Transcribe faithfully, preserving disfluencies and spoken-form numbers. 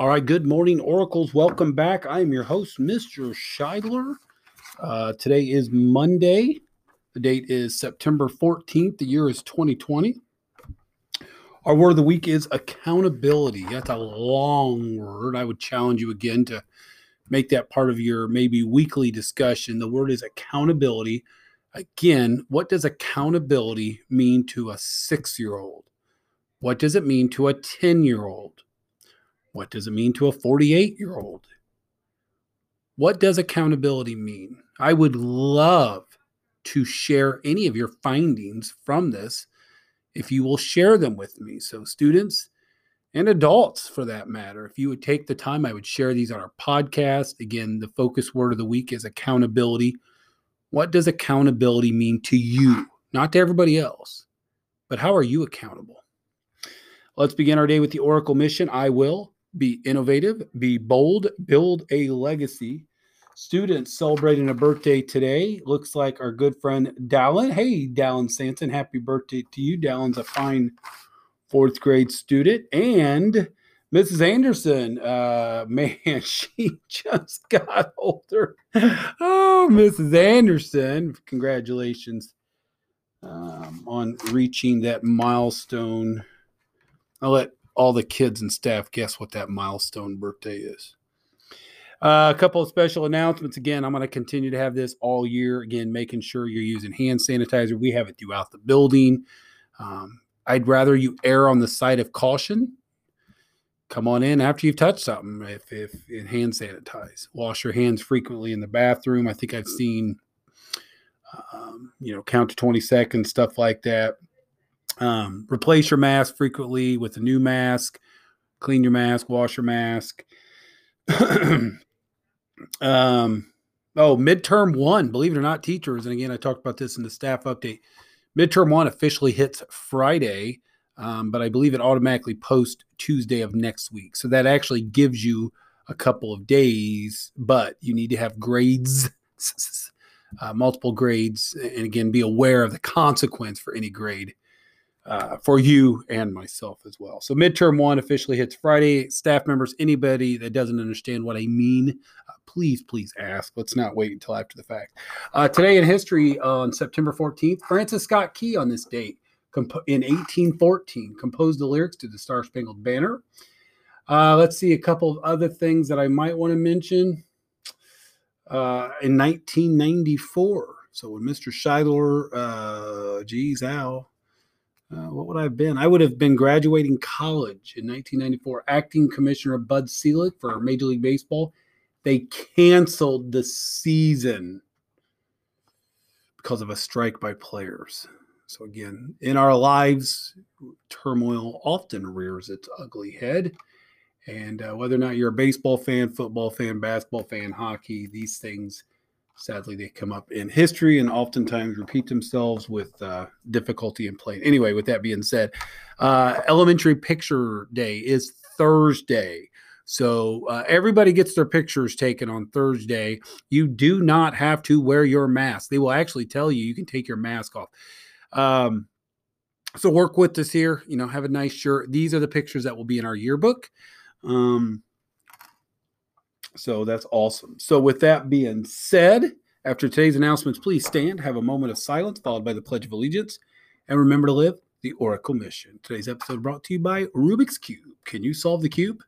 All right, good morning, Oracles. Welcome back. I am your host, Mister Scheidler. Uh, today is Monday. The date is September fourteenth. The year is twenty twenty. Our word of the week is accountability. That's a long word. I would challenge you again to make that part of your maybe weekly discussion. The word is accountability. Again, what does accountability mean to a six-year-old? What does it mean to a ten-year-old? What does it mean to a forty-eight-year-old? What does accountability mean? I would love to share any of your findings from this if you will share them with me. So students and adults, for that matter, if you would take the time, I would share these on our podcast. Again, the focus word of the week is accountability. What does accountability mean to you? Not to everybody else, but how are you accountable? Let's begin our day with the Oracle mission. I will be innovative, be bold, build a legacy. Students celebrating a birthday today. Looks like our good friend Dallin. Hey, Dallin Sanson, happy birthday to you. Dallin's a fine fourth grade student. And Missus Anderson, uh, man, she just got older. Oh, Missus Anderson, congratulations um, on reaching that milestone. I'll let all the kids and staff guess what that milestone birthday is. Uh, a couple of special announcements. Again, I'm going to continue to have this all year. Again, making sure you're using hand sanitizer. We have it throughout the building. Um, I'd rather you err on the side of caution. Come on in after you've touched something if, if and hand sanitize. Wash your hands frequently in the bathroom. I think I've seen, um, you know, count to twenty seconds, stuff like that. Um, replace your mask frequently with a new mask, clean your mask, wash your mask. um, oh, midterm one, believe it or not, teachers. And again, I talked about this in the staff update. Midterm one officially hits Friday, um, but I believe it automatically posts Tuesday of next week. So that actually gives you a couple of days, but you need to have grades, uh, multiple grades. And again, be aware of the consequence for any grade. Uh, for you and myself as well. So midterm one officially hits Friday. Staff members, anybody that doesn't understand what I mean, uh, please, please ask. Let's not wait until after the fact. Uh, today in history on September fourteenth, Francis Scott Key on this date comp- in eighteen fourteen composed the lyrics to the Star-Spangled Banner. Uh, let's see a couple of other things that I might want to mention. Uh, in nineteen ninety-four, so when Mister Scheidler, uh, geez, ow. Uh, what would I have been? I would have been graduating college in nineteen ninety-four. Acting Commissioner Bud Selig for Major League Baseball. They canceled the season because of a strike by players. So again, in our lives, turmoil often rears its ugly head. And uh, whether or not you're a baseball fan, football fan, basketball fan, hockey, these things, sadly, they come up in history and oftentimes repeat themselves with uh, difficulty in playing. Anyway, with that being said, uh, Elementary Picture Day is Thursday. So uh, everybody gets their pictures taken on Thursday. You do not have to wear your mask. They will actually tell you you can take your mask off. Um, so work with us here. You know, have a nice shirt. These are the pictures that will be in our yearbook. Um So that's awesome. So with that being said, after today's announcements, please stand, have a moment of silence, followed by the Pledge of Allegiance, and remember to live the Oracle mission. Today's episode brought to you by Rubik's Cube. Can you solve the cube?